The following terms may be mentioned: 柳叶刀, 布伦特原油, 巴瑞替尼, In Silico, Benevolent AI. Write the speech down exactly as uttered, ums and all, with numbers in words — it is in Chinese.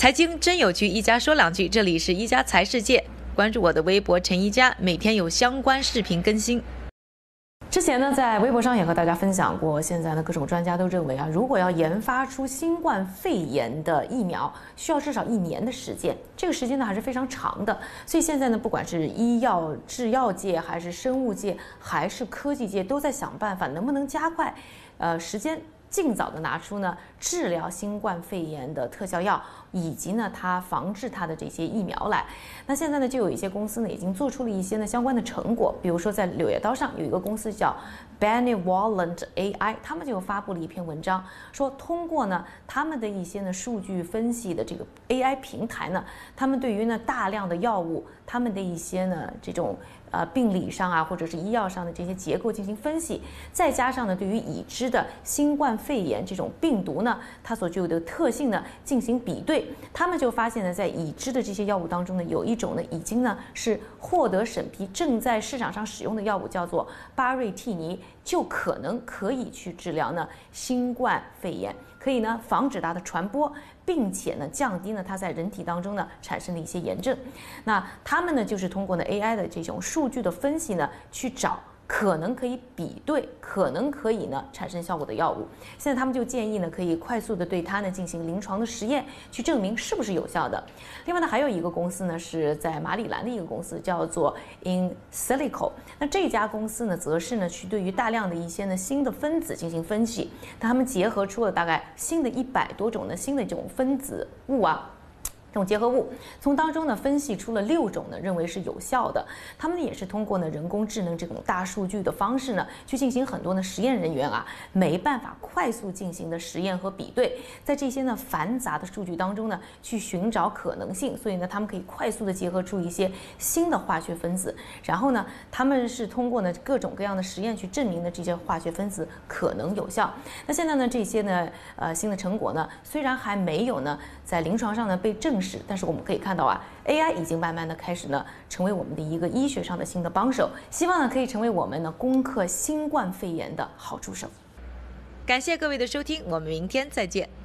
财经真有趣，一家说两句，这里是一家财世界，关注我的微博陈一家，每天有相关视频更新。之前呢，在微博上也和大家分享过，现在呢，各种专家都认为啊，如果要研发出新冠肺炎的疫苗，需要至少一年的时间，这个时间呢还是非常长的。所以现在呢，不管是医药、制药界，还是生物界，还是科技界，都在想办法能不能加快，呃，时间，尽早的拿出呢治疗新冠肺炎的特效药，以及呢它防治它的这些疫苗来。那现在呢，就有一些公司呢已经做出了一些呢相关的成果，比如说在《柳叶刀》上有一个公司叫 Benevolent A I， 他们就发布了一篇文章，说通过呢他们的一些呢数据分析的这个 A I 平台呢，他们对于呢大量的药物，他们的一些呢这种呃病理上啊或者是医药上的这些结构进行分析，再加上呢对于已知的新冠肺炎这种病毒呢它所具有的特性呢进行比对。他们就发现呢，在已知的这些药物当中呢，有一种呢已经呢是获得审批、正在市场上使用的药物，叫做巴瑞替尼，就可能可以去治疗呢新冠肺炎，可以呢防止它的传播，并且呢降低呢它在人体当中呢产生的一些炎症。那他们呢就是通过呢 A I 的这种数据的分析呢，去找可能可以比对、可能可以呢产生效果的药物。现在他们就建议呢，可以快速的对它呢进行临床的实验，去证明是不是有效的。另外呢，还有一个公司呢是在马里兰的一个公司，叫做 In Silico。那这家公司呢，则是呢去对于大量的一些呢新的分子进行分析，他们结合出了大概新的一百多种呢新的这种分子物啊。这种结合物，从当中呢分析出了六种呢认为是有效的。他们也是通过呢人工智能这种大数据的方式呢去进行很多呢实验人员啊没办法快速进行的实验和比对，在这些呢繁杂的数据当中呢去寻找可能性，所以呢他们可以快速的结合出一些新的化学分子，然后呢他们是通过呢各种各样的实验去证明的这些化学分子可能有效。那现在呢这些呢呃新的成果呢虽然还没有呢在临床上呢被证实，但是我们可以看到啊 ，A I 已经慢慢的开始呢，成为我们的一个医学上的新的帮手，希望呢可以成为我们呢攻克新冠肺炎的好助手。感谢各位的收听，我们明天再见。